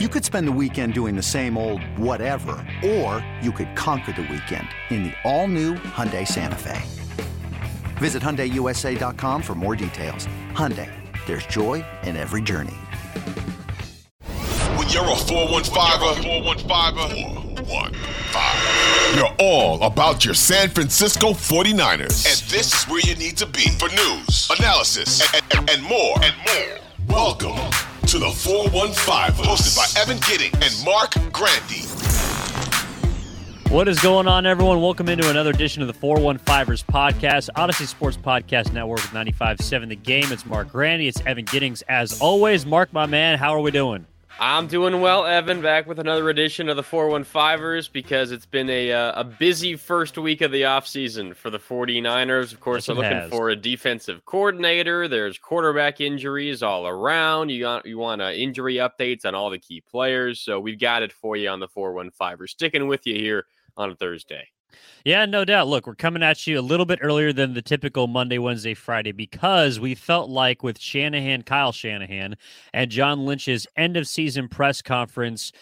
You could spend the weekend doing the same old whatever, or you could conquer the weekend in the all-new Hyundai Santa Fe. Visit HyundaiUSA.com for more details. Hyundai, there's joy in every journey. When you're a 415er, you're all about your San Francisco 49ers. And this is where you need to be for news, analysis, and more. Welcome to the 415, hosted by Evan Giddings and Marc Grandi. What is going on, everyone? Welcome into another edition of the 415ers podcast, Odyssey Sports Podcast Network with 95.7 The Game. It's Marc Grandi. It's Evan Giddings. As always, Marc, my man, how are we doing? I'm doing well, Evan, back with another edition of the 415ers because it's been a busy first week of the offseason for the 49ers. Of course, they're looking for a defensive coordinator. There's quarterback injuries all around. You want injury updates on all the key players. So we've got it for you on the 415ers. Sticking with you here on a Thursday. Yeah, no doubt. Look, we're coming at you a little bit earlier than the typical Monday, Wednesday, Friday, because we felt like with Kyle Shanahan and John Lynch's end of season press conference,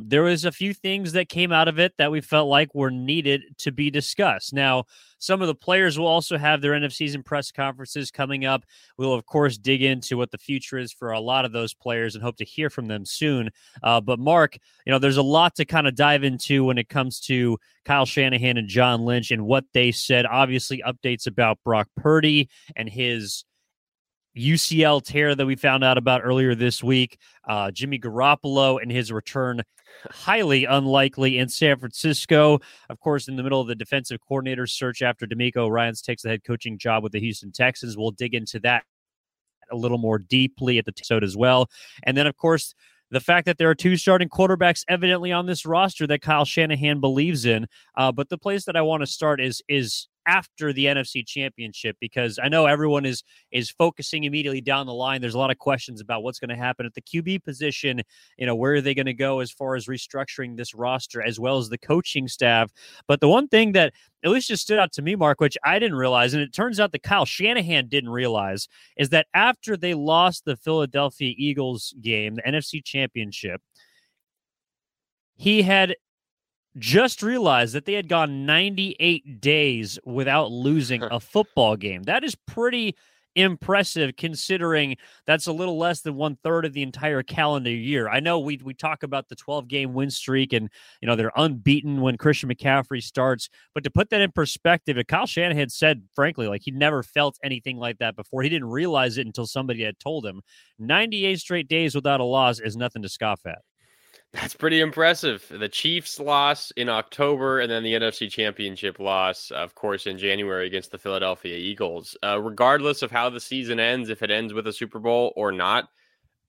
there was a few things that came out of it that we felt like were needed to be discussed. Now, some of the players will also have their end of season press conferences coming up. We'll, of course, dig into what the future is for a lot of those players and hope to hear from them soon. But, Marc, there's a lot to kind of dive into when it comes to Kyle Shanahan and John Lynch and what they said. Obviously, updates about Brock Purdy and his UCL tear that we found out about earlier this week, Jimmy Garoppolo and his return highly unlikely in San Francisco. Of course, in the middle of the defensive coordinator search after DeMeco Ryans takes the head coaching job with the Houston Texans. We'll dig into that a little more deeply at the episode as well. And then, of course, the fact that there are two starting quarterbacks evidently on this roster that Kyle Shanahan believes in. But the place that I want to start is after the NFC Championship, because I know everyone is focusing immediately down the line. There's a lot of questions about what's going to happen at the QB position. Where are they going to go as far as restructuring this roster as well as the coaching staff? But the one thing that at least just stood out to me, Marc, which I didn't realize, and it turns out that Kyle Shanahan didn't realize, is that after they lost the Philadelphia Eagles game, the NFC Championship, he had just realized that they had gone 98 days without losing a football game. That is pretty impressive considering that's a little less than 1/3 of the entire calendar year. I know we talk about the 12-game win streak and they're unbeaten when Christian McCaffrey starts, but to put that in perspective, Kyle Shanahan said, frankly, like he never felt anything like that before. He didn't realize it until somebody had told him. 98 straight days without a loss is nothing to scoff at. That's pretty impressive. The Chiefs loss in October and then the NFC Championship loss, of course, in January against the Philadelphia Eagles. Regardless of how the season ends, if it ends with a Super Bowl or not,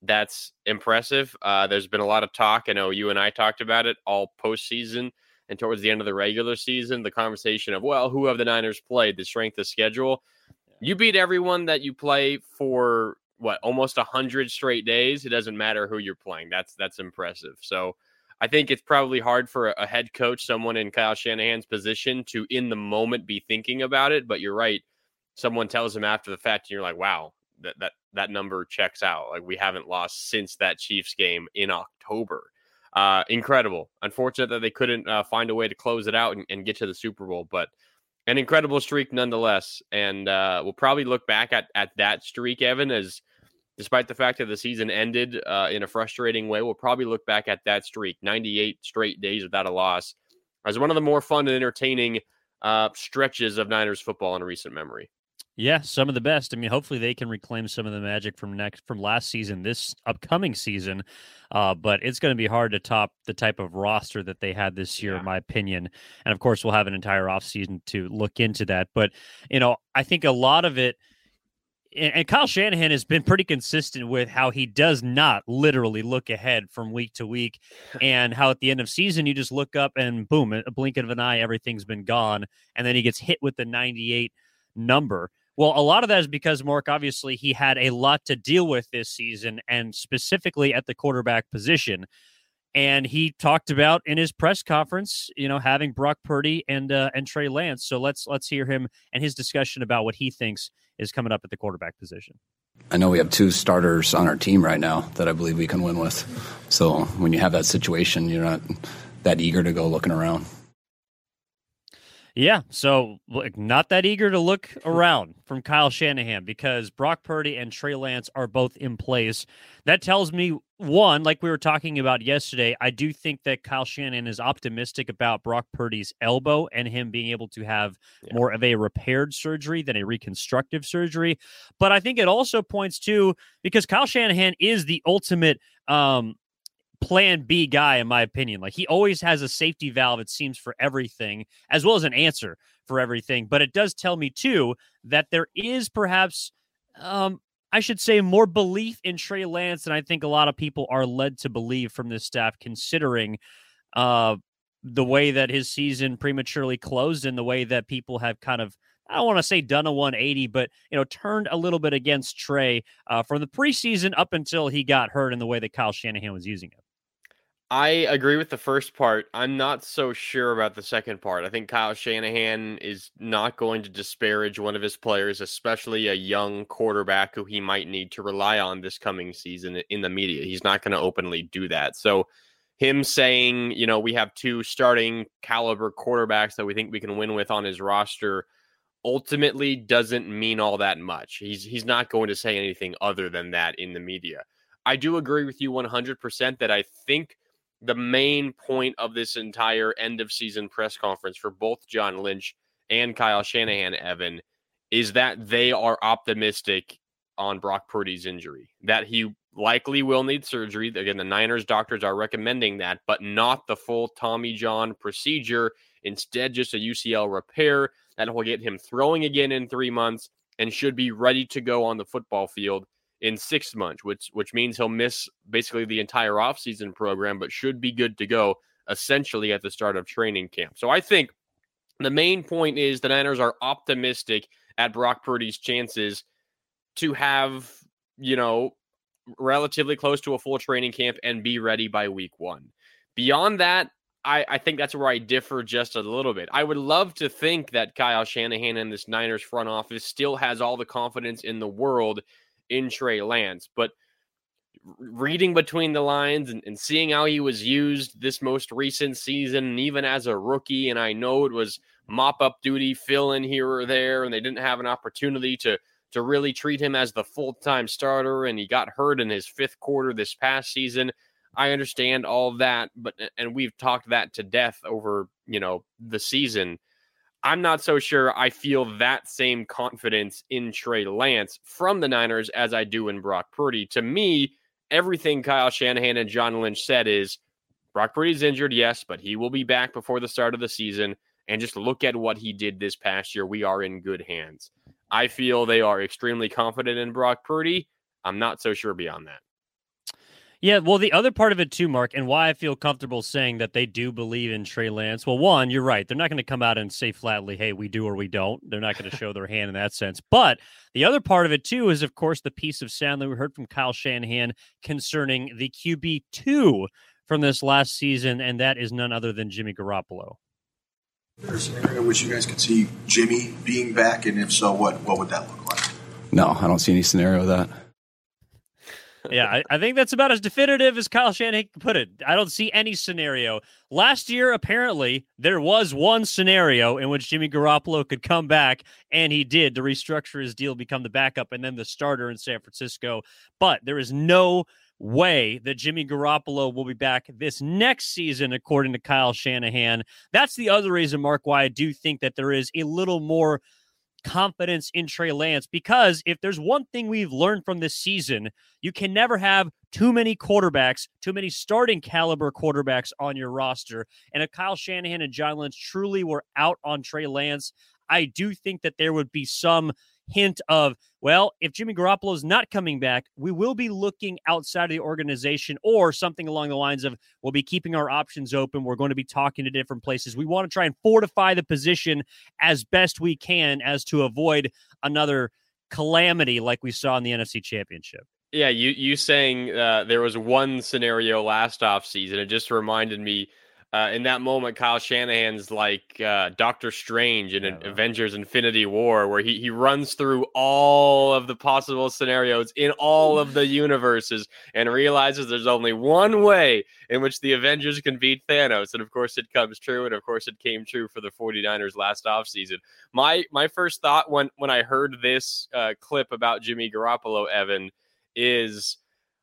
that's impressive. There's been a lot of talk. I know you and I talked about it all postseason and towards the end of the regular season, the conversation of, who have the Niners played? The strength of schedule. You beat everyone that you play for almost 100 straight days. It doesn't matter who you're playing. That's impressive. So I think it's probably hard for a head coach, someone in Kyle Shanahan's position, to in the moment be thinking about it. But you're right. Someone tells him after the fact, and you're like, wow, that number checks out. Like we haven't lost since that Chiefs game in October. Incredible. Unfortunate that they couldn't find a way to close it out and get to the Super Bowl, but an incredible streak nonetheless. And we'll probably look back at that streak, Evan, as despite the fact that the season ended in a frustrating way, we'll probably look back at that streak, 98 straight days without a loss, as one of the more fun and entertaining stretches of Niners football in recent memory. Yeah, some of the best. I mean, hopefully they can reclaim some of the magic from last season, this upcoming season. But it's going to be hard to top the type of roster that they had this year, in my opinion. And of course, we'll have an entire offseason to look into that. But, I think a lot of it, and Kyle Shanahan has been pretty consistent with how he does not literally look ahead from week to week and how at the end of season, you just look up and boom, a blink of an eye, everything's been gone. And then he gets hit with the 98 number. Well, a lot of that is because, Marc, obviously he had a lot to deal with this season and specifically at the quarterback position. And he talked about in his press conference, having Brock Purdy and Trey Lance. So let's hear him and his discussion about what he thinks is coming up at the quarterback position. I know we have two starters on our team right now that I believe we can win with. So when you have that situation, you're not that eager to go looking around. Yeah, so not that eager to look around from Kyle Shanahan, because Brock Purdy and Trey Lance are both in place. That tells me, one, like we were talking about yesterday, I do think that Kyle Shanahan is optimistic about Brock Purdy's elbow and him being able to have more of a repaired surgery than a reconstructive surgery. But I think it also points to, because Kyle Shanahan is the ultimate plan B guy, in my opinion. Like, he always has a safety valve, it seems, for everything, as well as an answer for everything. But it does tell me, too, that there is perhaps, I should say, more belief in Trey Lance than I think a lot of people are led to believe from this staff, considering the way that his season prematurely closed and the way that people have kind of, I don't want to say done a 180, but, you know, turned a little bit against Trey from the preseason up until he got hurt in the way that Kyle Shanahan was using it. I agree with the first part. I'm not so sure about the second part. I think Kyle Shanahan is not going to disparage one of his players, especially a young quarterback who he might need to rely on this coming season, in the media. He's not going to openly do that. So him saying, you know, we have two starting caliber quarterbacks that we think we can win with on his roster ultimately doesn't mean all that much. He's not going to say anything other than that in the media. I do agree with you 100% that I think the main point of this entire end of season press conference for both John Lynch and Kyle Shanahan, Evan, is that they are optimistic on Brock Purdy's injury, that he likely will need surgery. Again, the Niners doctors are recommending that, but not the full Tommy John procedure. Instead, just a UCL repair that will get him throwing again in 3 months and should be ready to go on the football field in 6 months, which means he'll miss basically the entire offseason program, but should be good to go essentially at the start of training camp. So I think the main point is the Niners are optimistic at Brock Purdy's chances to have, you know, relatively close to a full training camp and be ready by week 1. Beyond that, I think that's where I differ just a little bit. I would love to think that Kyle Shanahan and this Niners front office still has all the confidence in the world in Trey Lance, but reading between the lines and seeing how he was used this most recent season, and even as a rookie, and I know it was mop-up duty, fill in here or there, and they didn't have an opportunity to really treat him as the full-time starter, and he got hurt in his 5th quarter this past season. I understand all that, and we've talked that to death over, you know, the season. I'm not so sure I feel that same confidence in Trey Lance from the Niners as I do in Brock Purdy. To me, everything Kyle Shanahan and John Lynch said is Brock Purdy's injured, yes, but he will be back before the start of the season. And just look at what he did this past year. We are in good hands. I feel they are extremely confident in Brock Purdy. I'm not so sure beyond that. Yeah, well, the other part of it too, Mark, and why I feel comfortable saying that they do believe in Trey Lance. Well, one, you're right. They're not going to come out and say flatly, hey, we do or we don't. They're not going to show their hand in that sense. But the other part of it too is, of course, the piece of sound that we heard from Kyle Shanahan concerning the QB2 from this last season, and that is none other than Jimmy Garoppolo. There's an area in which you guys could see Jimmy being back, and if so, what would that look like? No, I don't see any scenario of that. Yeah, I think that's about as definitive as Kyle Shanahan put it. I don't see any scenario. Last year, apparently, there was one scenario in which Jimmy Garoppolo could come back, and he did, to restructure his deal, become the backup, and then the starter in San Francisco. But there is no way that Jimmy Garoppolo will be back this next season, according to Kyle Shanahan. That's the other reason, Mark, why I do think that there is a little more confidence in Trey Lance, because if there's one thing we've learned from this season, you can never have too many quarterbacks, too many starting caliber quarterbacks on your roster. And if Kyle Shanahan and John Lynch truly were out on Trey Lance, I do think that there would be some hint of, well, if Jimmy Garoppolo is not coming back, we will be looking outside of the organization, or something along the lines of, we'll be keeping our options open. We're going to be talking to different places. We want to try and fortify the position as best we can as to avoid another calamity like we saw in the NFC Championship. Yeah, you saying there was one scenario last offseason. It just reminded me in that moment, Kyle Shanahan's like Doctor Strange in Avengers Infinity War, where he runs through all of the possible scenarios in all of the universes and realizes there's only one way in which the Avengers can beat Thanos. And of course it comes true. And of course it came true for the 49ers last offseason. My first thought when I heard this clip about Jimmy Garoppolo, Evan, is,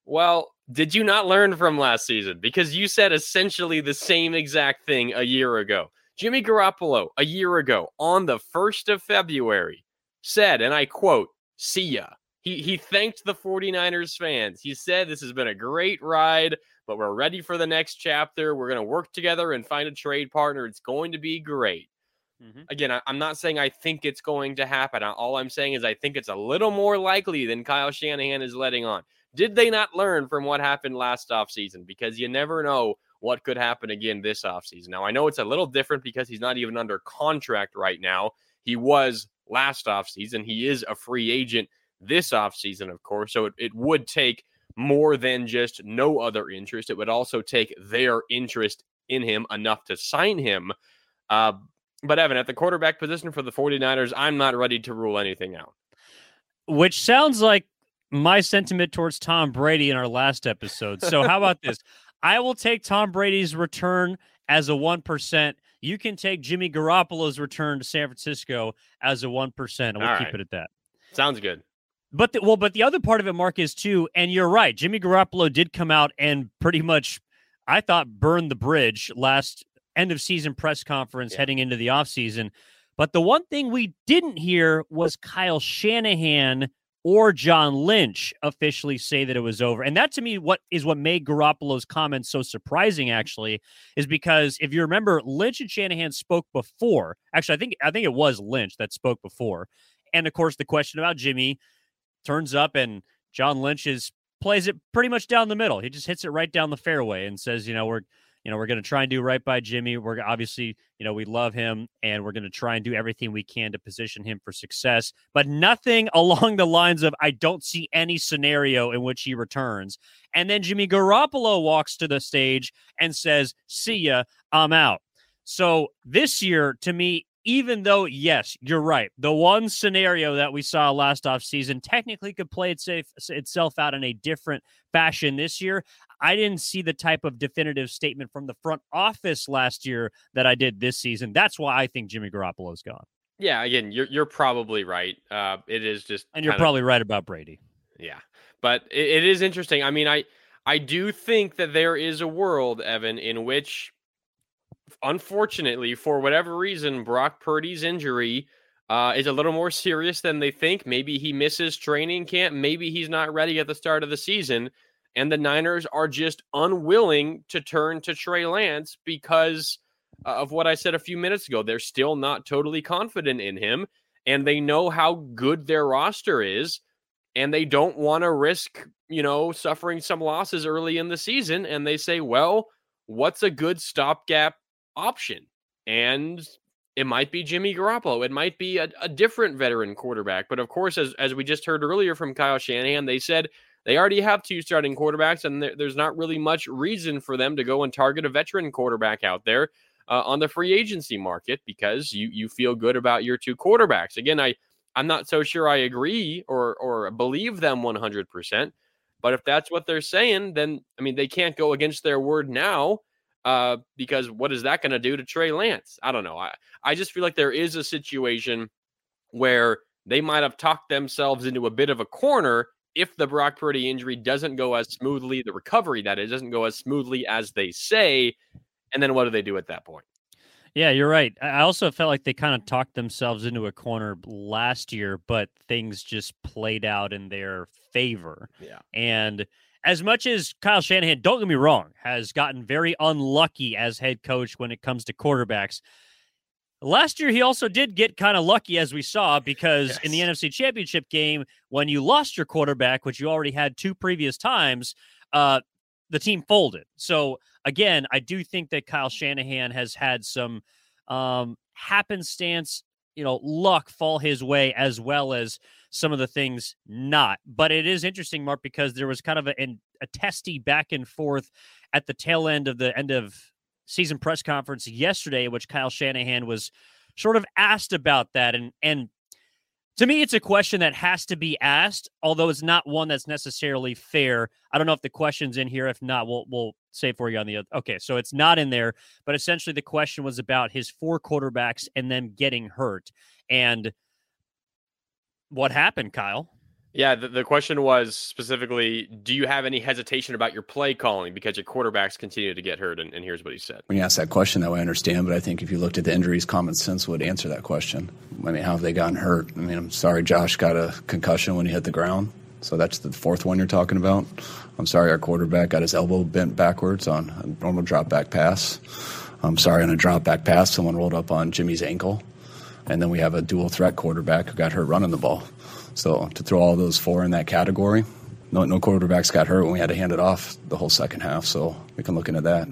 well, did you not learn from last season? Because you said essentially the same exact thing a year ago. Jimmy Garoppolo, a year ago, on the 1st of February, said, and I quote, "See ya." He thanked the 49ers fans. He said, "This has been a great ride, but we're ready for the next chapter. We're going to work together and find a trade partner. It's going to be great." Mm-hmm. Again, I'm not saying I think it's going to happen. All I'm saying is I think it's a little more likely than Kyle Shanahan is letting on. Did they not learn from what happened last offseason? Because you never know what could happen again this offseason. Now, I know it's a little different because he's not even under contract right now. He was last offseason. He is a free agent this offseason, of course. So it would take more than just no other interest. It would also take their interest in him enough to sign him. But, Evan, at the quarterback position for the 49ers, I'm not ready to rule anything out. Which sounds like my sentiment towards Tom Brady in our last episode. So how about this? I will take Tom Brady's return as a 1%. You can take Jimmy Garoppolo's return to San Francisco as a 1%. And we'll keep it at that. Sounds good. But the other part of it, Mark, is too, and you're right, Jimmy Garoppolo did come out and pretty much, I thought, burned the bridge last end of season press conference heading into the offseason. But the one thing we didn't hear was Kyle Shanahan or John Lynch officially say that it was over. And that, to me, what made Garoppolo's comments so surprising, actually, is because if you remember, Lynch and Shanahan spoke before. Actually, I think it was Lynch that spoke before. And, of course, the question about Jimmy turns up, and John Lynch plays it pretty much down the middle. He just hits it right down the fairway and says, we're going to try and do right by Jimmy. We're obviously, we love him, and we're going to try and do everything we can to position him for success. But nothing along the lines of, I don't see any scenario in which he returns. And then Jimmy Garoppolo walks to the stage and says, "See ya, I'm out." So this year, to me, even though, yes, you're right, the one scenario that we saw last offseason technically could play itself out in a different fashion this year, I didn't see the type of definitive statement from the front office last year that I did this season. That's why I think Jimmy Garoppolo is gone. Yeah, again, you're probably right. It is just... And you're probably right about Brady. Yeah, but it is interesting. I mean, I do think that there is a world, Evan, in which... Unfortunately, for whatever reason, Brock Purdy's injury is a little more serious than they think. Maybe he misses training camp. Maybe he's not ready at the start of the season. And the Niners are just unwilling to turn to Trey Lance because of what I said a few minutes ago. They're still not totally confident in him, and they know how good their roster is, and they don't want to risk, suffering some losses early in the season. And they say, well, what's a good stopgap option? And it might be Jimmy Garoppolo. It might be a different veteran quarterback. But of course, as we just heard earlier from Kyle Shanahan, they said they already have two starting quarterbacks, and there's not really much reason for them to go and target a veteran quarterback out there on the free agency market, because you feel good about your two quarterbacks. Again, I'm not so sure I agree or believe them 100%, but if that's what they're saying, then, I mean, they can't go against their word now. Because what is that going to do to Trey Lance? I don't know. I just feel like there is a situation where they might have talked themselves into a bit of a corner if the Brock Purdy injury doesn't go as smoothly, the recovery, that is, doesn't go as smoothly as they say. And then what do they do at that point? Yeah, you're right. I also felt like they kind of talked themselves into a corner last year, but things just played out in their favor. Yeah. And as much as Kyle Shanahan, don't get me wrong, has gotten very unlucky as head coach when it comes to quarterbacks, last year he also did get kind of lucky, as we saw, because in the NFC Championship game, when you lost your quarterback, which you already had two previous times, the team folded. So, again, I do think that Kyle Shanahan has had some happenstance, luck fall his way, as well as some of the things not. But it is interesting, Mark, because there was kind of a testy back and forth at the tail end of season press conference yesterday, in which Kyle Shanahan was sort of asked about that. And to me, it's a question that has to be asked, although it's not one that's necessarily fair. I don't know if the question's in here. If not, we'll say for you on the other. Okay, so it's not in there, but essentially the question was about his four quarterbacks and them getting hurt. And what happened, Kyle? Yeah, the question was specifically, do you have any hesitation about your play calling because your quarterbacks continue to get hurt? And here's what he said. When you ask that question, though, I understand. But I think if you looked at the injuries, common sense would answer that question. I mean, how have they gotten hurt? I mean, I'm sorry, Josh got a concussion when he hit the ground. So that's the fourth one you're talking about. I'm sorry, our quarterback got his elbow bent backwards on a normal drop back pass. I'm sorry, on a drop back pass, someone rolled up on Jimmy's ankle. And then we have a dual threat quarterback who got hurt running the ball. So to throw all those four in that category, no quarterbacks got hurt when we had to hand it off the whole second half. So we can look into that.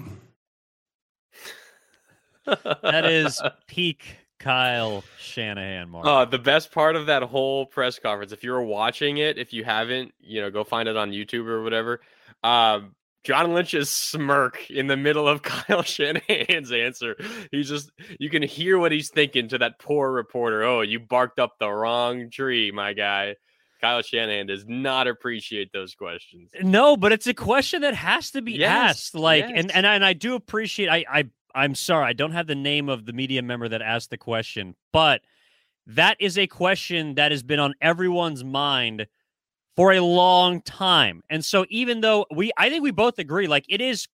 That is peak Kyle Shanahan, Mark. The best part of that whole press conference, if you're watching it, if you haven't, go find it on YouTube or whatever. John Lynch's smirk in the middle of Kyle Shanahan's answer. He's just, you can hear what he's thinking to that poor reporter. Oh, you barked up the wrong tree, my guy. Kyle Shanahan does not appreciate those questions. No, but it's a question that has to be asked. And I do appreciate, I'm sorry, I don't have the name of the media member that asked the question, but that is a question that has been on everyone's mind for a long time. And so even though I think we both agree, like, it is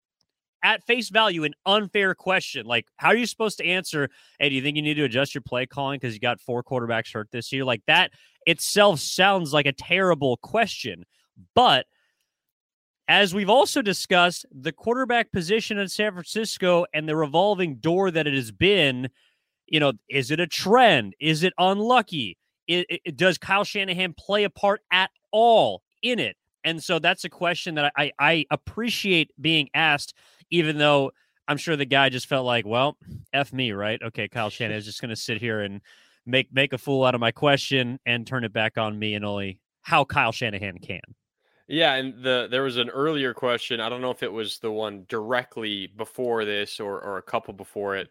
at face value an unfair question. Like, how are you supposed to answer, hey, do you think you need to adjust your play calling because you got four quarterbacks hurt this year? Like, that itself sounds like a terrible question. But as we've also discussed, the quarterback position in San Francisco and the revolving door that it has been, is it a trend? Is it unlucky? Does Kyle Shanahan play a part at all in it? And so that's a question that I appreciate being asked, even though I'm sure the guy just felt like, well, F me, right? Okay, Kyle Shanahan is just going to sit here and make a fool out of my question and turn it back on me, and only how Kyle Shanahan can. Yeah, and there was an earlier question. I don't know if it was the one directly before this or a couple before it,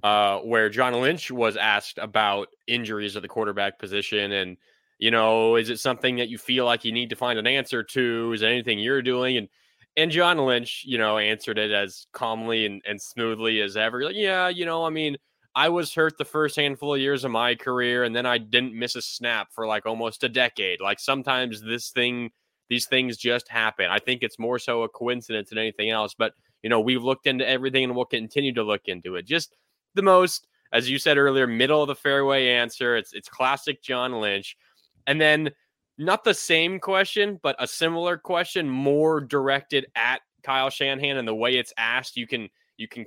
where John Lynch was asked about injuries at the quarterback position and, is it something that you feel like you need to find an answer to? Is there anything you're doing? And John Lynch, answered it as calmly and smoothly as ever. Like, yeah, I mean, I was hurt the first handful of years of my career, and then I didn't miss a snap for like almost a decade. Like, sometimes these things just happen. I think it's more so a coincidence than anything else. But, we've looked into everything and we'll continue to look into it. Just the most, as you said earlier, middle of the fairway answer. It's classic John Lynch. And then not the same question, but a similar question, more directed at Kyle Shanahan, and the way it's asked, you can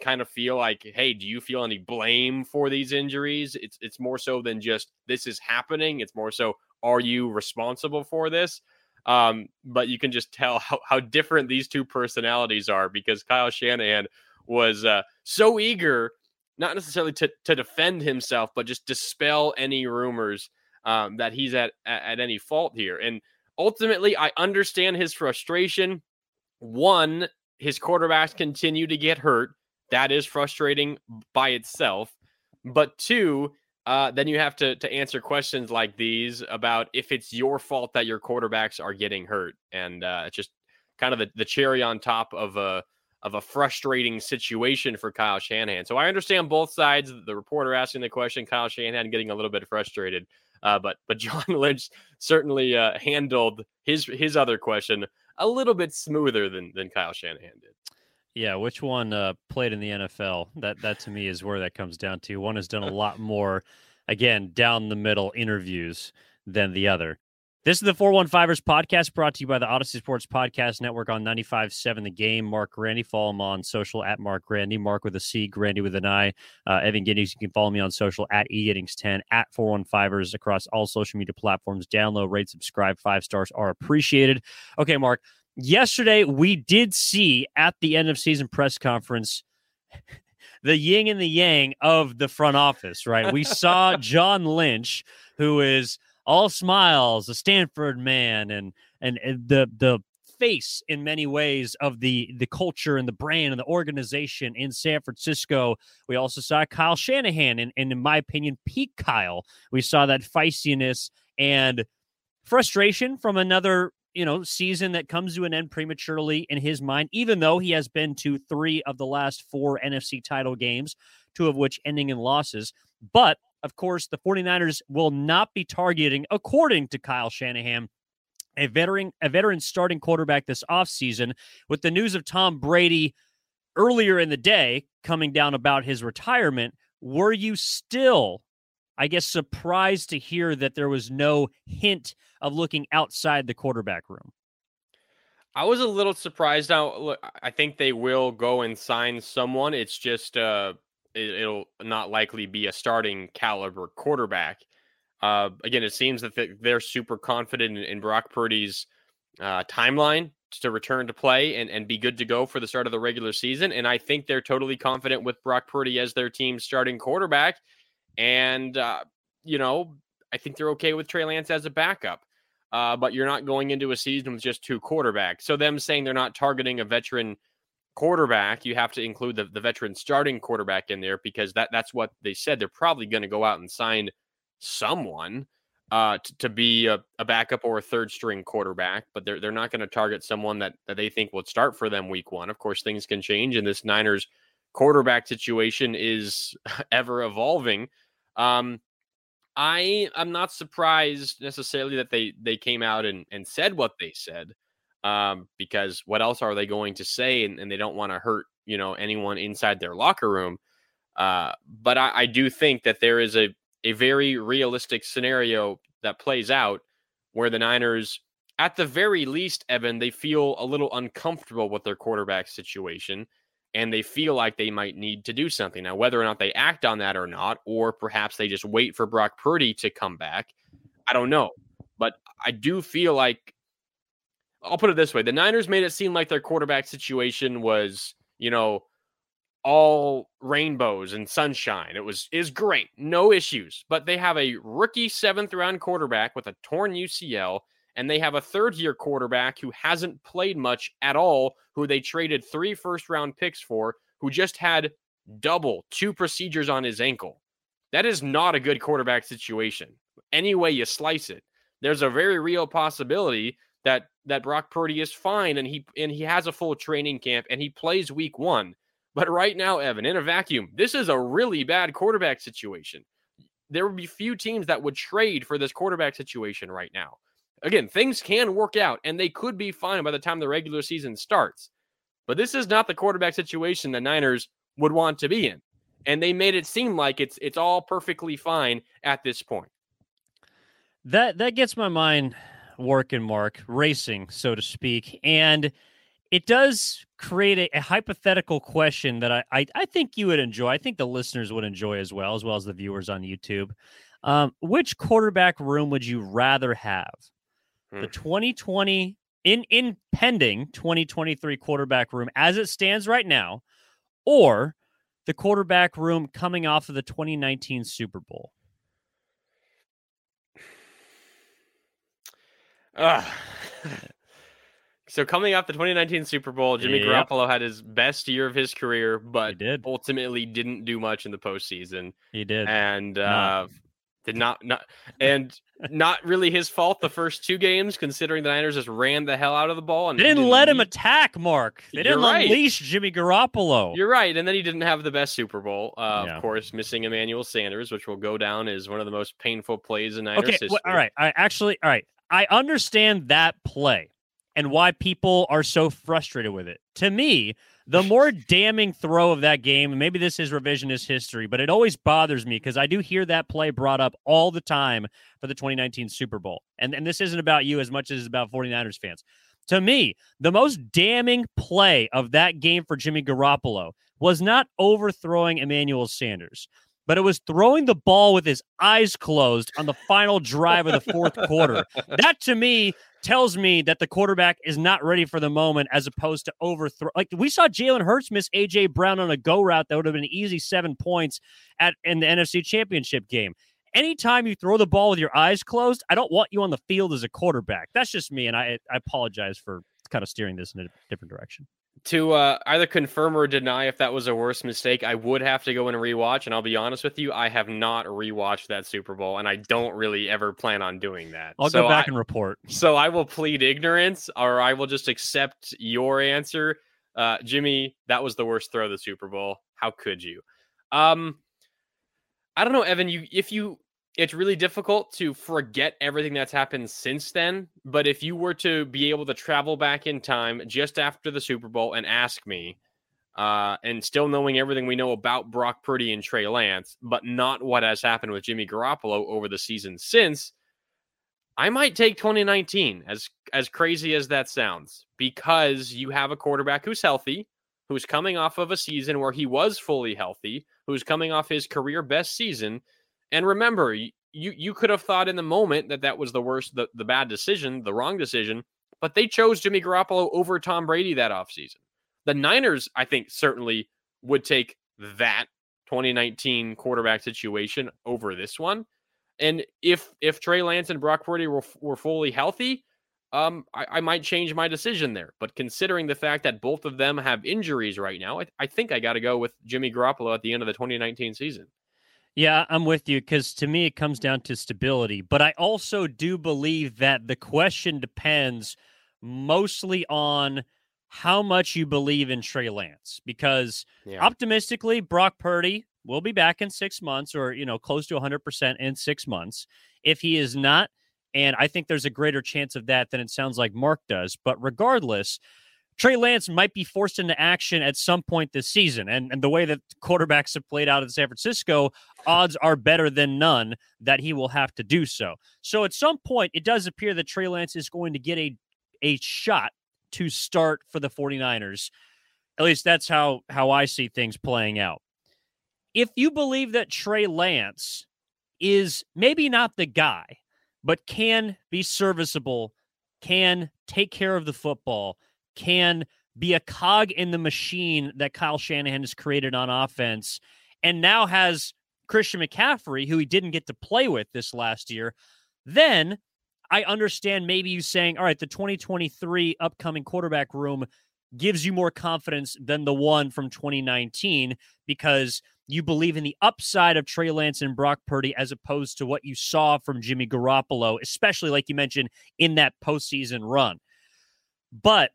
kind of feel like, hey, do you feel any blame for these injuries? It's more so than just this is happening. It's more so, are you responsible for this? But you can just tell how different these two personalities are, because Kyle Shanahan was so eager, not necessarily to defend himself, but just dispel any rumors that he's at any fault here. And ultimately, I understand his frustration. One, his quarterbacks continue to get hurt. That is frustrating by itself. But two, then you have to answer questions like these about if it's your fault that your quarterbacks are getting hurt. And it's just kind of the cherry on top of a frustrating situation for Kyle Shanahan. So I understand both sides, the reporter asking the question, Kyle Shanahan getting a little bit frustrated. But John Lynch certainly handled his other question a little bit smoother than Kyle Shanahan did. Yeah, which one played in the NFL? That to me is where that comes down to. One has done a lot more, again, down the middle interviews than the other. This is the 415ers podcast, brought to you by the Odyssey Sports Podcast Network on 95.7 The Game. Marc Grandi, follow him on social at Marc Grandi, Mark with a C, Grandi with an I. Evan Giddings, you can follow me on social at egiddings10, at 415ers across all social media platforms. Download, rate, subscribe. 5 stars are appreciated. Okay, Mark, yesterday we did see at the end of season press conference the yin and the yang of the front office, right? We saw John Lynch, who is all smiles, a Stanford man, and the face in many ways of the culture and the brand and the organization in San Francisco. We also saw Kyle Shanahan and in my opinion, peak Kyle. We saw that feistiness and frustration from another, you know, season that comes to an end prematurely in his mind, even though he has been to 3 of the last 4 NFC title games, 2 of which ending in losses. But, of course, the 49ers will not be targeting, according to Kyle Shanahan, a veteran starting quarterback this offseason. With the news of Tom Brady earlier in the day coming down about his retirement, were you still, I guess, surprised to hear that there was no hint of looking outside the quarterback room? I was a little surprised. Now, I think they will go and sign someone. It's just it'll not likely be a starting caliber quarterback. Again, it seems that they're super confident in Brock Purdy's timeline to return to play and be good to go for the start of the regular season. And I think they're totally confident with Brock Purdy as their team's starting quarterback. And, you know, I think they're okay with Trey Lance as a backup. But you're not going into a season with just 2 quarterbacks. So them saying they're not targeting a veteran quarterback, you have to include the veteran starting quarterback in there, because that's what they said. They're probably going to go out and sign someone to be a backup or a third string quarterback, but they're not going to target someone that they think will start for them week 1. Of course, things can change, and this Niners quarterback situation is ever evolving. I'm not surprised necessarily that they came out and said what they said, because what else are they going to say? And they don't want to hurt, you know, anyone inside their locker room. But I do think that there is a very realistic scenario that plays out where the Niners, at the very least, Evan, they feel a little uncomfortable with their quarterback situation, and they feel like they might need to do something. Now, whether or not they act on that or not, or perhaps they just wait for Brock Purdy to come back, I don't know. But I do feel like, I'll put it this way, the Niners made it seem like their quarterback situation was, you know, all rainbows and sunshine. It is great, no issues. But they have a rookie 7th-round quarterback with a torn UCL, and they have a 3rd-year quarterback who hasn't played much at all, who they traded 3 first-round picks for, who just had 2 procedures on his ankle. That is not a good quarterback situation. Any way you slice it, there's a very real possibility that Brock Purdy is fine and he has a full training camp and he plays week 1. But right now, Evan, in a vacuum, this is a really bad quarterback situation. There would be few teams that would trade for this quarterback situation right now. Again, things can work out, and they could be fine by the time the regular season starts. But this is not the quarterback situation the Niners would want to be in. And they made it seem like it's all perfectly fine at this point. That gets my mind working, Mark, racing, so to speak. And it does create a hypothetical question that I think you would enjoy. I think the listeners would enjoy as well as the viewers on YouTube. Which quarterback room would you rather have? The 2020 in pending 2023 quarterback room as it stands right now, or the quarterback room coming off of the 2019 Super Bowl? So coming off the 2019 Super Bowl, Jimmy Garoppolo had his best year of his career, but ultimately didn't do much in the postseason. He did. And not really his fault the first 2 games, considering the Niners just ran the hell out of the ball. And they didn't let him attack, Mark. They didn't unleash Jimmy Garoppolo. You're right. And then he didn't have the best Super Bowl. Of course, missing Emmanuel Sanders, which will go down as one of the most painful plays in Niners history. All right. I understand that play and why people are so frustrated with it. To me, the more damning throw of that game, and maybe this is revisionist history, but it always bothers me because I do hear that play brought up all the time for the 2019 Super Bowl. And this isn't about you as much as it's about 49ers fans. To me, the most damning play of that game for Jimmy Garoppolo was not overthrowing Emmanuel Sanders, but it was throwing the ball with his eyes closed on the final drive of the 4th quarter. That, to me, tells me that the quarterback is not ready for the moment, as opposed to overthrow. Like, we saw Jalen Hurts miss A.J. Brown on a go route that would have been an easy 7 points in the NFC Championship game. Anytime you throw the ball with your eyes closed, I don't want you on the field as a quarterback. That's just me, and I apologize for kind of steering this in a different direction. To either confirm or deny if that was a worse mistake, I would have to go in and rewatch. And I'll be honest with you, I have not rewatched that Super Bowl, and I don't really ever plan on doing that. I'll go back and report. So I will plead ignorance, or I will just accept your answer. Jimmy, that was the worst throw of the Super Bowl. How could you? I don't know, Evan. It's really difficult to forget everything that's happened since then. But if you were to be able to travel back in time just after the Super Bowl and ask me, and still knowing everything we know about Brock Purdy and Trey Lance, but not what has happened with Jimmy Garoppolo over the season since, I might take 2019, as crazy as that sounds, because you have a quarterback who's healthy, who's coming off of a season where he was fully healthy, who's coming off his career best season. And remember, you could have thought in the moment that was the worst, the bad decision, the wrong decision, but they chose Jimmy Garoppolo over Tom Brady that offseason. The Niners, I think, certainly would take that 2019 quarterback situation over this one. And if Trey Lance and Brock Purdy were fully healthy, I might change my decision there. But considering the fact that both of them have injuries right now, I think I got to go with Jimmy Garoppolo at the end of the 2019 season. Yeah, I'm with you, because to me it comes down to stability. But I also do believe that the question depends mostly on how much you believe in Trey Lance, because optimistically, Brock Purdy will be back in 6 months, or close to 100% in 6 months. If he is not, and I think there's a greater chance of that than it sounds like Mark does, but regardless, Trey Lance might be forced into action at some point this season. And the way that quarterbacks have played out in San Francisco, odds are better than none that he will have to do so. So at some point, it does appear that Trey Lance is going to get a shot to start for the 49ers. At least that's how I see things playing out. If you believe that Trey Lance is maybe not the guy, but can be serviceable, can take care of the football, can be a cog in the machine that Kyle Shanahan has created on offense, and now has Christian McCaffrey, who he didn't get to play with this last year, then I understand maybe you saying, all right, the 2023 upcoming quarterback room gives you more confidence than the one from 2019 because you believe in the upside of Trey Lance and Brock Purdy as opposed to what you saw from Jimmy Garoppolo, especially like you mentioned in that postseason run. But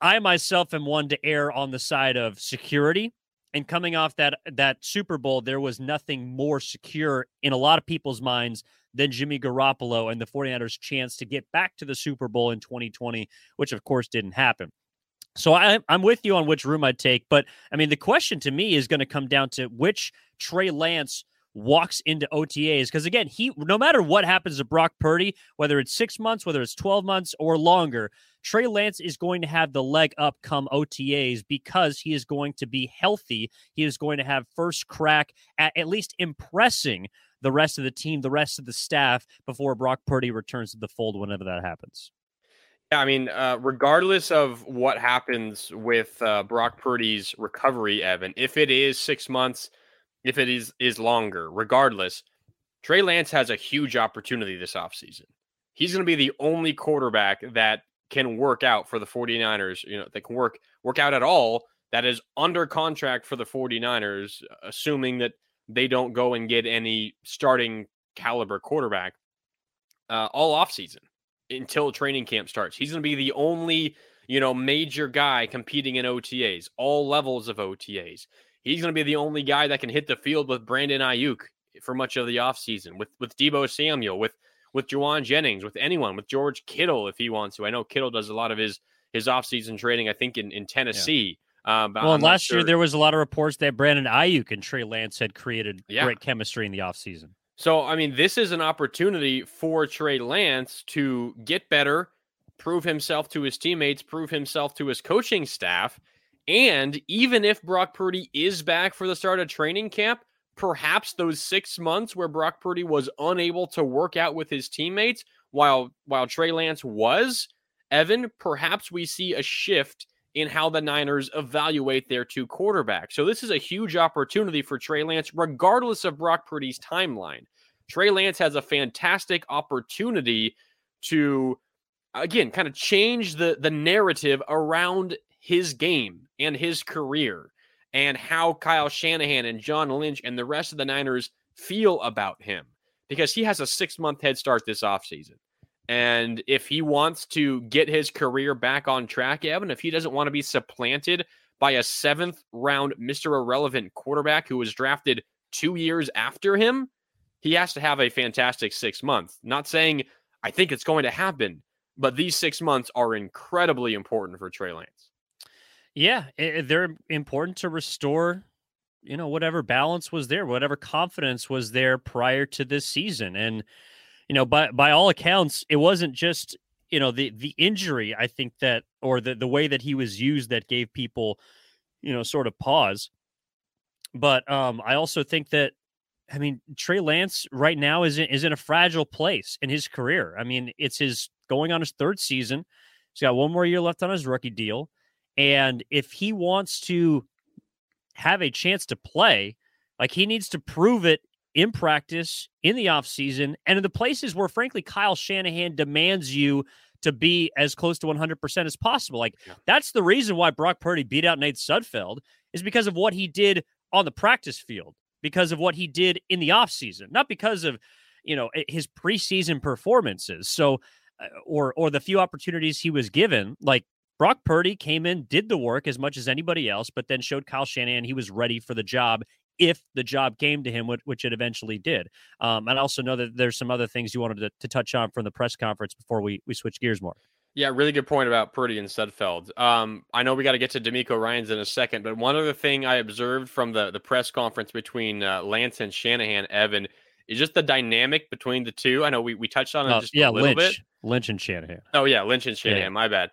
I myself am one to err on the side of security, and coming off that Super Bowl, there was nothing more secure in a lot of people's minds than Jimmy Garoppolo and the 49ers' chance to get back to the Super Bowl in 2020, which of course didn't happen. So I'm with you on which room I'd take, but I mean, the question to me is going to come down to which Trey Lance walks into OTAs. Because again, no matter what happens to Brock Purdy, whether it's 6 months, whether it's 12 months or longer, Trey Lance is going to have the leg up come OTAs because he is going to be healthy. He is going to have first crack at least impressing the rest of the team, the rest of the staff before Brock Purdy returns to the fold whenever that happens. Yeah, I mean, regardless of what happens with Brock Purdy's recovery, Evan, if it is 6 months, if it is longer, regardless, Trey Lance has a huge opportunity this offseason. He's going to be the only quarterback that can work out for the 49ers, that can work out at all, that is under contract for the 49ers, assuming that they don't go and get any starting caliber quarterback all offseason until training camp starts. He's going to be the only, major guy competing in OTAs, all levels of OTAs. He's going to be the only guy that can hit the field with Brandon Ayuk for much of the offseason, with Deebo Samuel, with Juwan Jennings, with anyone, with George Kittle if he wants to. I know Kittle does a lot of his offseason training, I think, in Tennessee. Yeah. Well, last year there was a lot of reports that Brandon Ayuk and Trey Lance had created great chemistry in the offseason. So, I mean, this is an opportunity for Trey Lance to get better, prove himself to his teammates, prove himself to his coaching staff. And even if Brock Purdy is back for the start of training camp, perhaps those 6 months where Brock Purdy was unable to work out with his teammates while Trey Lance was, Evan, perhaps we see a shift in how the Niners evaluate their two quarterbacks. So this is a huge opportunity for Trey Lance, regardless of Brock Purdy's timeline. Trey Lance has a fantastic opportunity to again, kind of changed the narrative around his game and his career and how Kyle Shanahan and John Lynch and the rest of the Niners feel about him, because he has a 6-month head start this offseason. And if he wants to get his career back on track, Evan, if he doesn't want to be supplanted by a 7th-round Mr. Irrelevant quarterback who was drafted 2 years after him, he has to have a fantastic 6 months. Not saying I think it's going to happen, but these 6 months are incredibly important for Trey Lance. Yeah, they're important to restore, you know, whatever balance was there, whatever confidence was there prior to this season. And, you know, by all accounts, it wasn't just, you know, the injury, I think that, or the way that he was used that gave people, you know, sort of pause. But I also think that, I mean, Trey Lance right now is in a fragile place in his career. I mean, it's his going on his 3rd season. He's got one more year left on his rookie deal. And if he wants to have a chance to play, like, he needs to prove it in practice, in the offseason, and in the places where, frankly, Kyle Shanahan demands you to be as close to 100% as possible. Like, that's the reason why Brock Purdy beat out Nate Sudfeld, is because of what he did on the practice field, because of what he did in the offseason, not because of, you know, his preseason performances. So, or the few opportunities he was given. Like, Brock Purdy came in, did the work as much as anybody else, but then showed Kyle Shanahan he was ready for the job if the job came to him, which it eventually did. And I also know that there's some other things you wanted to touch on from the press conference before we switch gears more. Yeah, really good point about Purdy and Sudfeld. I know we got to get to DeMeco Ryans in a second, but one other thing I observed from the press conference between Lance and Shanahan, Evan, is just the dynamic between the two. I know we touched on it just a little bit. Lynch and Shanahan. Oh, yeah, Lynch and Shanahan, yeah. My bad.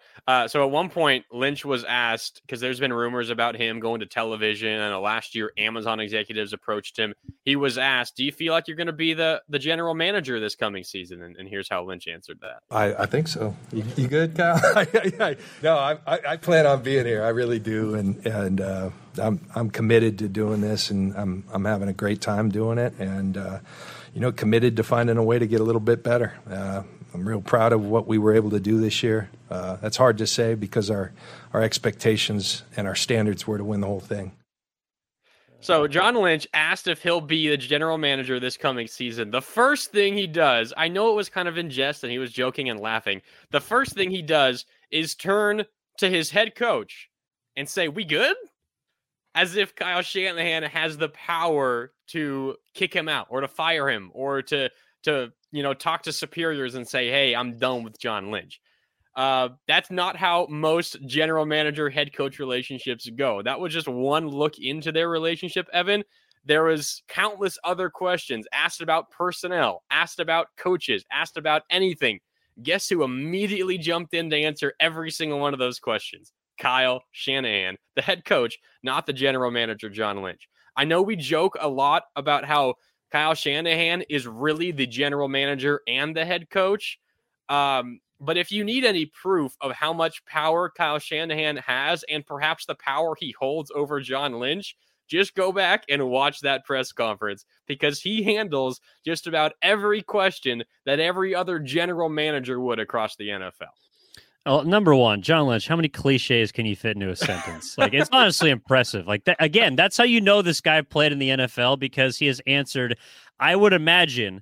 So at one point, Lynch was asked, because there's been rumors about him going to television, and last year Amazon executives approached him. He was asked, do you feel like you're going to be the general manager this coming season? And here's how Lynch answered that. I think so. You good, Kyle? No, I plan on being here. I really do, and I'm committed to doing this, and I'm having a great time doing it, and committed to finding a way to get a little bit better. I'm real proud of what we were able to do this year. That's hard to say because our expectations and our standards were to win the whole thing. So John Lynch asked if he'll be the general manager this coming season. The first thing he does, I know it was kind of in jest and he was joking and laughing. The first thing he does is turn to his head coach and say, we good? As if Kyle Shanahan has the power to kick him out or to fire him or to talk to superiors and say, hey, I'm done with John Lynch. That's not how most general manager head coach relationships go. That was just one look into their relationship, Evan. There was countless other questions asked about personnel, asked about coaches, asked about anything. Guess who immediately jumped in to answer every single one of those questions? Kyle Shanahan, the head coach, not the general manager, John Lynch. I know we joke a lot about how Kyle Shanahan is really the general manager and the head coach. But if you need any proof of how much power Kyle Shanahan has and perhaps the power he holds over John Lynch, just go back and watch that press conference, because he handles just about every question that every other general manager would across the NFL. Oh, number one, John Lynch, how many cliches can you fit into a sentence? Like, it's honestly impressive. Like, that, again, that's how you know this guy played in the NFL, because he has answered, I would imagine,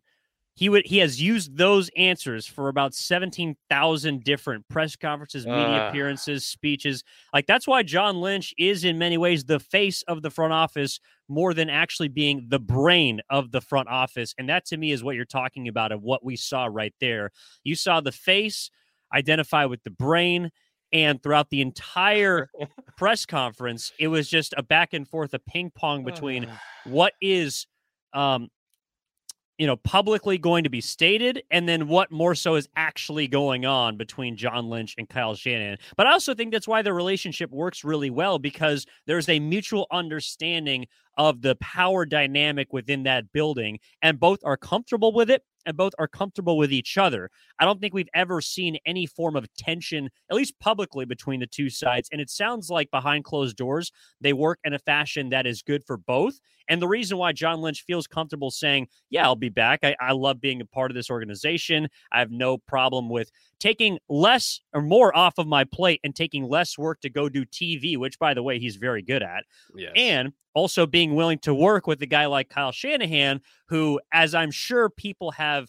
he has used those answers for about 17,000 different press conferences, media appearances, speeches. Like, that's why John Lynch is, in many ways, the face of the front office more than actually being the brain of the front office. And that, to me, is what you're talking about and what we saw right there. You saw the face identify with the brain, and throughout the entire press conference, it was just a back and forth, a ping pong between what is, publicly going to be stated, and then what more so is actually going on between John Lynch and Kyle Shanahan. But I also think that's why their relationship works really well, because there's a mutual understanding of the power dynamic within that building, and both are comfortable with it, and both are comfortable with each other. I don't think we've ever seen any form of tension, at least publicly, between the two sides. And it sounds like behind closed doors, they work in a fashion that is good for both. And the reason why John Lynch feels comfortable saying, yeah, I'll be back. I love being a part of this organization. I have no problem with taking less or more off of my plate and taking less work to go do TV, which, by the way, he's very good at. Yes. And also being willing to work with a guy like Kyle Shanahan, who, as I'm sure people have,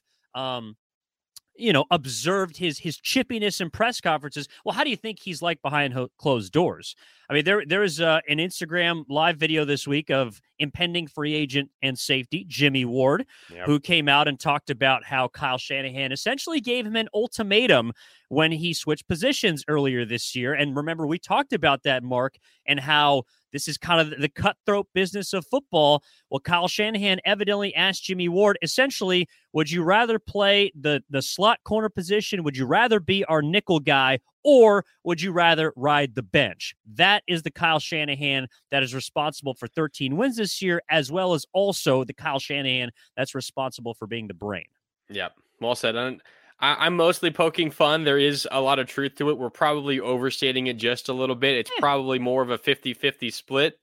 observed his chippiness in press conferences. Well, how do you think he's like behind closed doors? I mean, there is an Instagram live video this week of impending free agent and safety, Jimmy Ward, yep, who came out and talked about how Kyle Shanahan essentially gave him an ultimatum when he switched positions earlier this year. And remember, we talked about that, Mark, and how this is kind of the cutthroat business of football. Well, Kyle Shanahan evidently asked Jimmy Ward, essentially, would you rather play the slot corner position? Would you rather be our nickel guy? Or would you rather ride the bench? That is the Kyle Shanahan that is responsible for 13 wins this year, as well as also the Kyle Shanahan that's responsible for being the brain. Yep. Well said. I'm mostly poking fun. There is a lot of truth to it. We're probably overstating it just a little bit. It's probably more of a 50-50 split,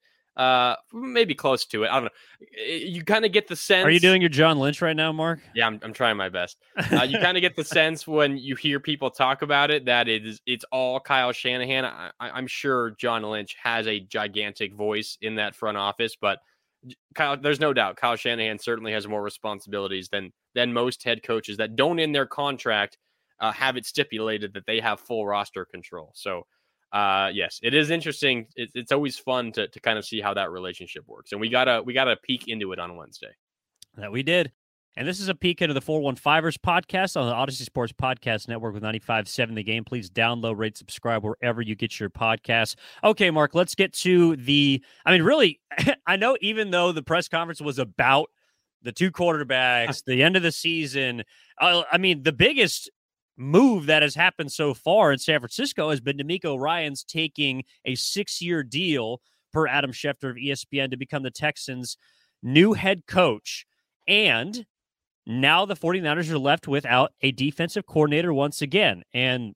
maybe close to it. I don't know. You kind of get the sense. Are you doing your John Lynch right now, Mark? Yeah, I'm trying my best. You kind of get the sense when you hear people talk about it that it's all Kyle Shanahan. I'm sure John Lynch has a gigantic voice in that front office, but Kyle, there's no doubt Kyle Shanahan certainly has more responsibilities than most head coaches that don't in their contract have it stipulated that they have full roster control. So yes, it is interesting. It's always fun to kind of see how that relationship works. And we got to peek into it on Wednesday. That we did. And this is a peek into the 415ers podcast on the Odyssey Sports Podcast Network with 95.7 The Game. Please download, rate, subscribe wherever you get your podcasts. Okay, Mark, let's get to really, I know even though the press conference was about the two quarterbacks, the end of the season, the biggest move that has happened so far in San Francisco has been DeMeco Ryans taking a 6-year deal per Adam Schefter of ESPN to become the Texans' new head coach. And now the 49ers are left without a defensive coordinator once again. And,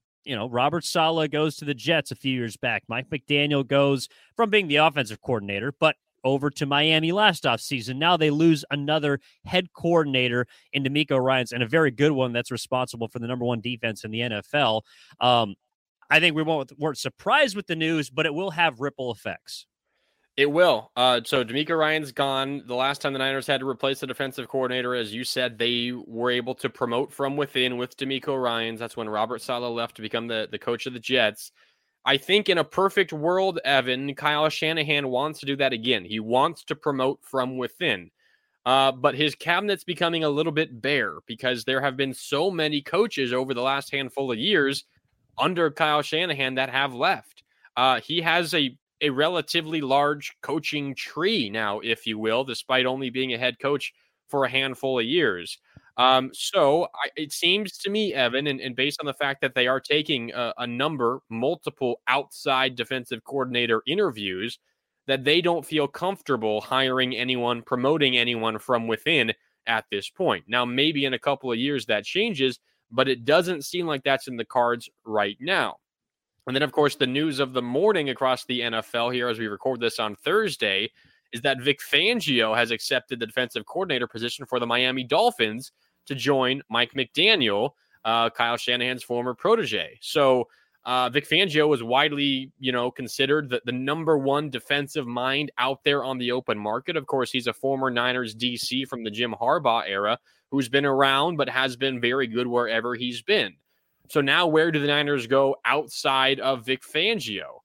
Robert Saleh goes to the Jets a few years back. Mike McDaniel goes from being the offensive coordinator, but over to Miami last offseason. Now they lose another head coordinator in DeMeco Ryans, and a very good one that's responsible for the number one defense in the NFL. I think we weren't surprised with the news, but it will have ripple effects. It will. So DeMeco Ryans gone. The last time the Niners had to replace the defensive coordinator, as you said, they were able to promote from within with DeMeco Ryans. That's when Robert Saleh left to become the coach of the Jets. I think in a perfect world, Evan, Kyle Shanahan wants to do that again. He wants to promote from within. But his cabinet's becoming a little bit bare because there have been so many coaches over the last handful of years under Kyle Shanahan that have left. He has a relatively large coaching tree now, if you will, despite only being a head coach for a handful of years. It seems to me, Evan, and based on the fact that they are taking multiple outside defensive coordinator interviews, that they don't feel comfortable hiring anyone, promoting anyone from within at this point. Now, maybe in a couple of years that changes, but it doesn't seem like that's in the cards right now. And then, of course, the news of the morning across the NFL here as we record this on Thursday is that Vic Fangio has accepted the defensive coordinator position for the Miami Dolphins to join Mike McDaniel, Kyle Shanahan's former protege. So Vic Fangio was widely, considered the number one defensive mind out there on the open market. Of course, he's a former Niners DC from the Jim Harbaugh era who's been around but has been very good wherever he's been. So now where do the Niners go outside of Vic Fangio?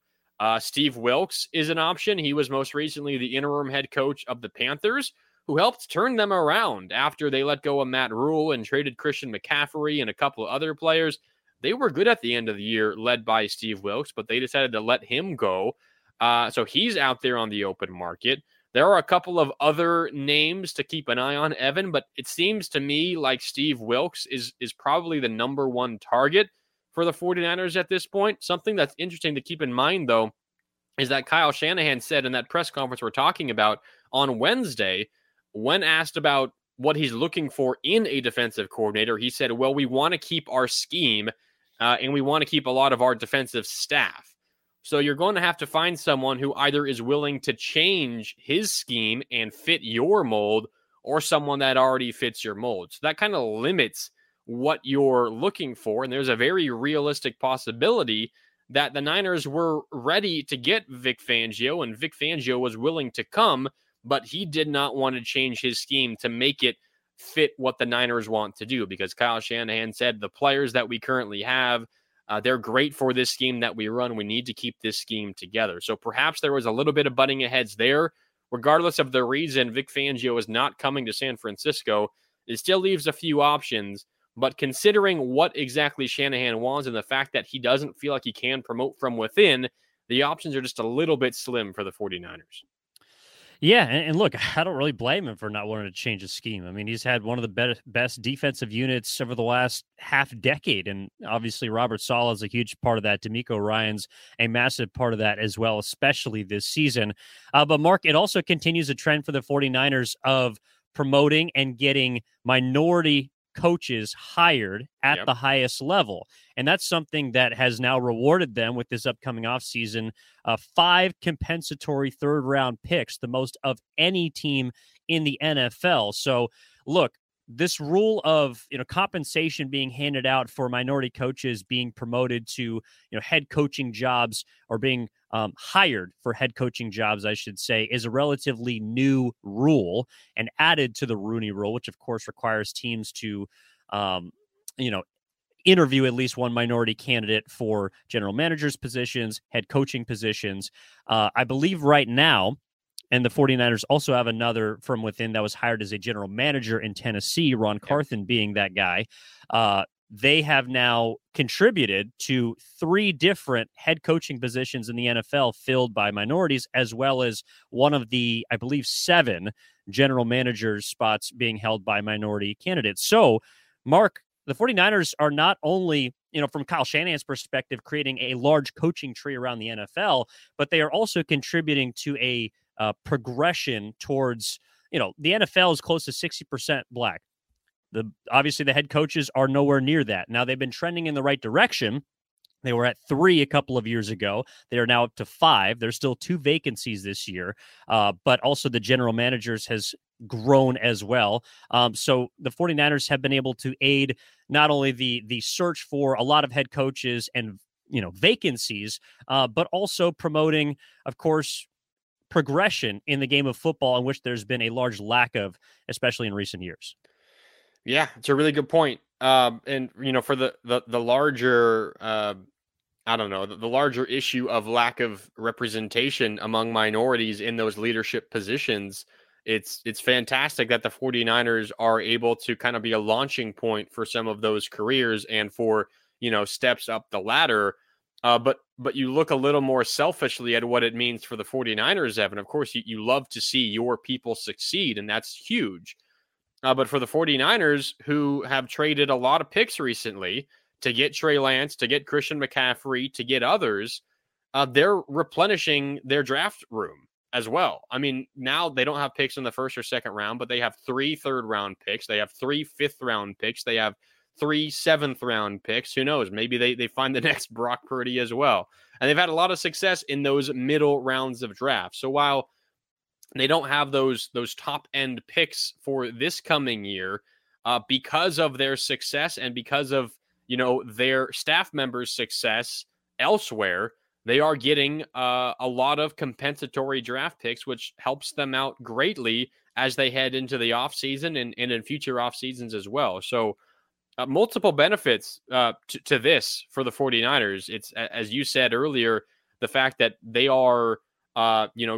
Steve Wilks is an option. He was most recently the interim head coach of the Panthers, who helped turn them around after they let go of Matt Rule and traded Christian McCaffrey and a couple of other players. They were good at the end of the year, led by Steve Wilks, but they decided to let him go. So he's out there on the open market. There are a couple of other names to keep an eye on, Evan, but it seems to me like Steve Wilks is probably the number one target for the 49ers at this point. Something that's interesting to keep in mind, though, is that Kyle Shanahan said in that press conference we're talking about on Wednesday, when asked about what he's looking for in a defensive coordinator, he said, well, we want to keep our scheme and we want to keep a lot of our defensive staff. So you're going to have to find someone who either is willing to change his scheme and fit your mold, or someone that already fits your mold. So that kind of limits what you're looking for. And there's a very realistic possibility that the Niners were ready to get Vic Fangio, and Vic Fangio was willing to come, but he did not want to change his scheme to make it fit what the Niners want to do, because Kyle Shanahan said the players that we currently have, they're great for this scheme that we run. We need to keep this scheme together. So perhaps there was a little bit of butting of heads there. Regardless of the reason, Vic Fangio is not coming to San Francisco. It still leaves a few options, but considering what exactly Shanahan wants and the fact that he doesn't feel like he can promote from within, the options are just a little bit slim for the 49ers. Yeah, and look, I don't really blame him for not wanting to change his scheme. I mean, he's had one of the best defensive units over the last half decade, and obviously Robert Saleh is a huge part of that. DeMeco Ryans, a massive part of that as well, especially this season. But, Mark, it also continues a trend for the 49ers of promoting and getting minority coaches hired at the highest level. And that's something that has now rewarded them with this upcoming offseason. 5 compensatory third-round picks, the most of any team in the NFL. So, look, this rule of compensation being handed out for minority coaches being promoted to head coaching jobs, or being hired for head coaching jobs, I should say, is a relatively new rule and added to the Rooney Rule, which of course requires teams to interview at least one minority candidate for general managers positions, head coaching positions. I believe right now. And the 49ers also have another from within that was hired as a general manager in Tennessee, Ron Carthen being that guy. They have now contributed to 3 different head coaching positions in the NFL filled by minorities, as well as one of the, I believe, 7 general manager spots being held by minority candidates. So, Mark, the 49ers are not only, from Kyle Shanahan's perspective, creating a large coaching tree around the NFL, but they are also contributing to a progression towards, the NFL is close to 60% black. Obviously, the head coaches are nowhere near that. Now, they've been trending in the right direction. They were at 3 a couple of years ago. They are now up to 5. There's still 2 vacancies this year, but also the general managers has grown as well. So the 49ers have been able to aid not only the search for a lot of head coaches and, vacancies, but also promoting, of course, progression in the game of football, in which there's been a large lack of, especially in recent years. Yeah, it's a really good point. And for the larger, the larger issue of lack of representation among minorities in those leadership positions, it's fantastic that the 49ers are able to kind of be a launching point for some of those careers and for, steps up the ladder. But you look a little more selfishly at what it means for the 49ers, Evan. Of course, you love to see your people succeed, and that's huge. But for the 49ers, who have traded a lot of picks recently to get Trey Lance, to get Christian McCaffrey, to get others, they're replenishing their draft room as well. I mean, now they don't have picks in the first or second round, but they have 3 third-round picks. They have 3 fifth-round picks. They have 3 seventh-round picks. Who knows? Maybe they find the next Brock Purdy as well. And they've had a lot of success in those middle rounds of draft. So while they don't have those top-end picks for this coming year, because of their success and because of their staff members' success elsewhere, they are getting a lot of compensatory draft picks, which helps them out greatly as they head into the offseason and in future offseasons as well. So multiple benefits to this for the 49ers. It's, as you said earlier, the fact that they are,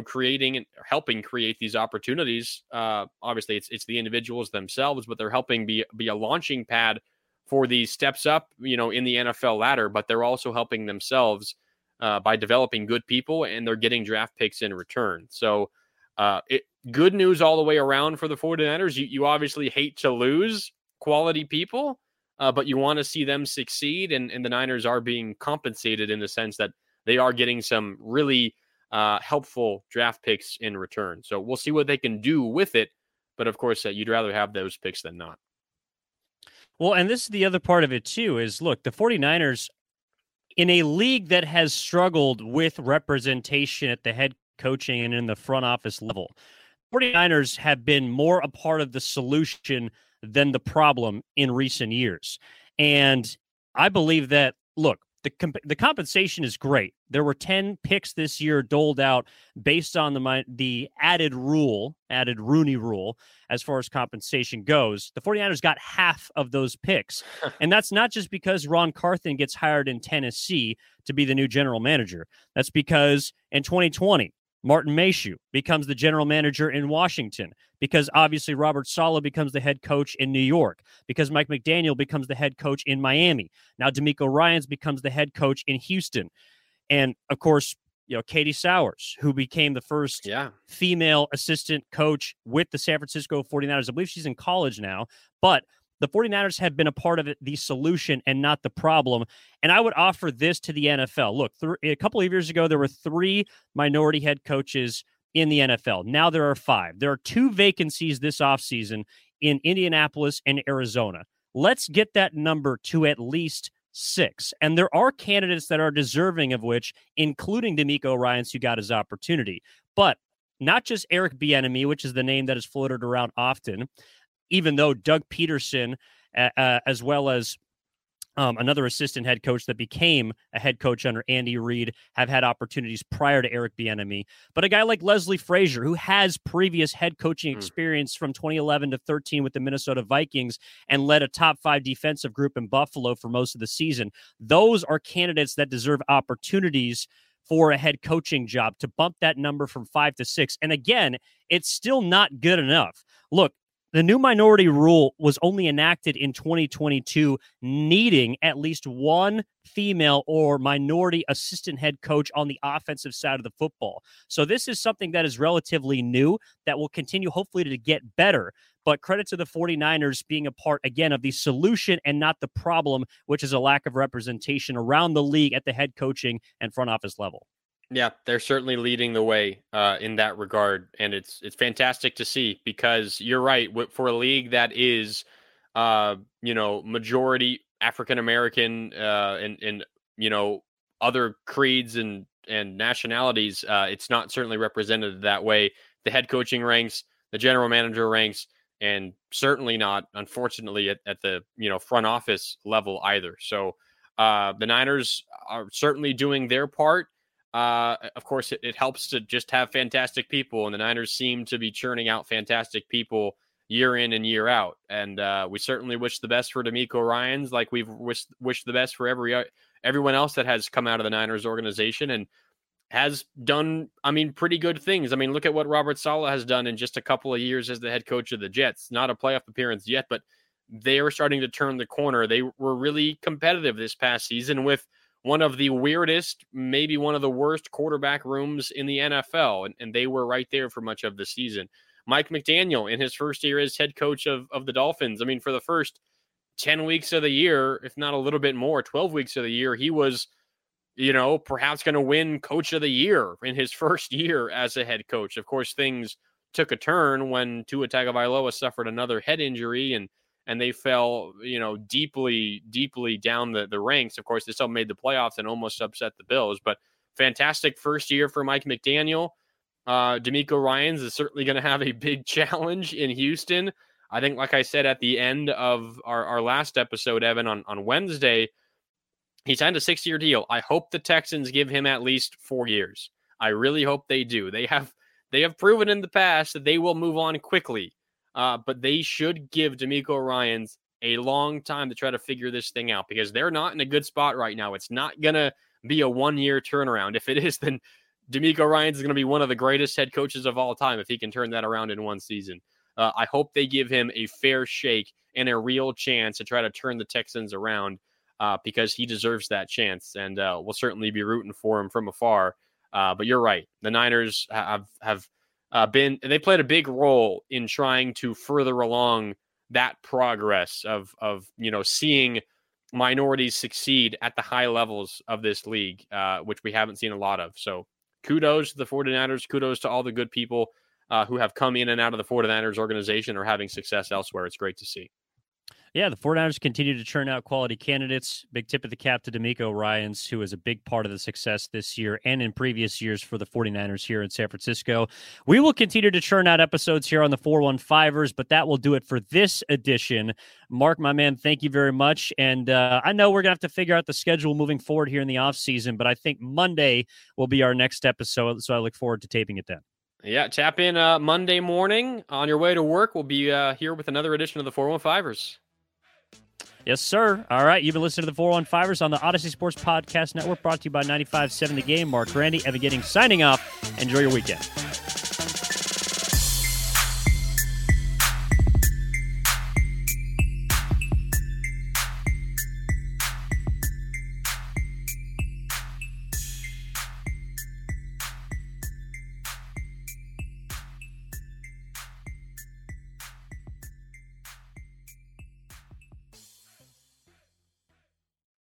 creating and helping create these opportunities. Obviously, it's the individuals themselves, but they're helping be a launching pad for these steps up, in the NFL ladder. But they're also helping themselves by developing good people, and they're getting draft picks in return. So good news all the way around for the 49ers. You obviously hate to lose quality people. But you want to see them succeed, and the Niners are being compensated in the sense that they are getting some really helpful draft picks in return. So we'll see what they can do with it. But of course, you'd rather have those picks than not. Well, and this is the other part of it, too, is look, the 49ers, in a league that has struggled with representation at the head coaching and in the front office level, 49ers have been more a part of the solution than the problem in recent years. And I believe that, look, the compensation is great. There were 10 picks this year doled out based on the added Rooney Rule as far as compensation goes. The 49ers got half of those picks. And that's not just because Ron Carthen gets hired in Tennessee to be the new general manager. That's because in 2020, Martin Mayhew becomes the general manager in Washington, because obviously Robert Saleh becomes the head coach in New York, because Mike McDaniel becomes the head coach in Miami. Now DeMeco Ryans becomes the head coach in Houston. And of course, you know, Katie Sowers, who became the first female assistant coach with the San Francisco 49ers. I believe she's in college now, but the 49ers have been a part of it, the solution and not the problem. And I would offer this to the NFL. Look, a couple of years ago, there were 3 minority head coaches in the NFL. Now there are 5. There are 2 vacancies this offseason in Indianapolis and Arizona. Let's get that number to at least 6. And there are candidates that are deserving of which, including DeMeco Ryans, who got his opportunity. But not just Eric Bieniemy, which is the name that is floated around often, even though Doug Peterson, as well as another assistant head coach that became a head coach under Andy Reid, have had opportunities prior to Eric Bieniemy. But a guy like Leslie Frazier, who has previous head coaching experience from 2011 to 2013 with the Minnesota Vikings and led a top 5 defensive group in Buffalo for most of the season, those are candidates that deserve opportunities for a head coaching job to bump that number from 5 to 6. And again, it's still not good enough. Look, the new minority rule was only enacted in 2022, needing at least 1 female or minority assistant head coach on the offensive side of the football. So this is something that is relatively new that will continue hopefully to get better. But credit to the 49ers being a part, again, of the solution and not the problem, which is a lack of representation around the league at the head coaching and front office level. Yeah, they're certainly leading the way in that regard, and it's fantastic to see, because you're right, for a league that is, majority African American and other creeds and nationalities, it's not certainly represented that way. The head coaching ranks, the general manager ranks, and certainly not, unfortunately, at the front office level either. So the Niners are certainly doing their part. Of course, it helps to just have fantastic people, and the Niners seem to be churning out fantastic people year in and year out. And we certainly wish the best for DeMeco Ryans, like we've wished the best for everyone else that has come out of the Niners organization and has done, pretty good things. Look at what Robert Saleh has done in just a couple of years as the head coach of the Jets. Not a playoff appearance yet, but they are starting to turn the corner. They were really competitive this past season with one of the weirdest, maybe one of the worst quarterback rooms in the NFL. And they were right there for much of the season. Mike McDaniel, in his first year as head coach of the Dolphins, for the first 10 weeks of the year, if not a little bit more, 12 weeks of the year, he was, perhaps going to win coach of the year in his first year as a head coach. Of course, things took a turn when Tua Tagovailoa suffered another head injury and they fell, deeply, deeply down the ranks. Of course, they still made the playoffs and almost upset the Bills. But fantastic first year for Mike McDaniel. DeMeco Ryans is certainly going to have a big challenge in Houston. I think, like I said at the end of our last episode, Evan, on Wednesday, he signed a 6-year deal. I hope the Texans give him at least 4 years. I really hope they do. They have proven in the past that they will move on quickly. But they should give DeMeco Ryans a long time to try to figure this thing out, because they're not in a good spot right now. It's not going to be a 1-year turnaround. If it is, then DeMeco Ryans is going to be one of the greatest head coaches of all time if he can turn that around in one season. I hope they give him a fair shake and a real chance to try to turn the Texans around, because he deserves that chance, and we'll certainly be rooting for him from afar. But you're right. The Niners they played a big role in trying to further along that progress of seeing minorities succeed at the high levels of this league, which we haven't seen a lot of. So kudos to the 49ers. Kudos to all the good people who have come in and out of the 49ers organization or having success elsewhere. It's great to see. Yeah, the 49ers continue to churn out quality candidates. Big tip of the cap to DeMeco Ryans, who is a big part of the success this year and in previous years for the 49ers here in San Francisco. We will continue to churn out episodes here on the 415ers, but that will do it for this edition. Mark, my man, thank you very much. And I know we're going to have to figure out the schedule moving forward here in the offseason, but I think Monday will be our next episode, so I look forward to taping it then. Yeah, tap in Monday morning on your way to work. We'll be here with another edition of the 415ers. Yes, sir. All right. You've been listening to the 415ers on the Odyssey Sports Podcast Network, brought to you by 95.7 The Game. Marc Grandi, Evan Giddings signing off. Enjoy your weekend.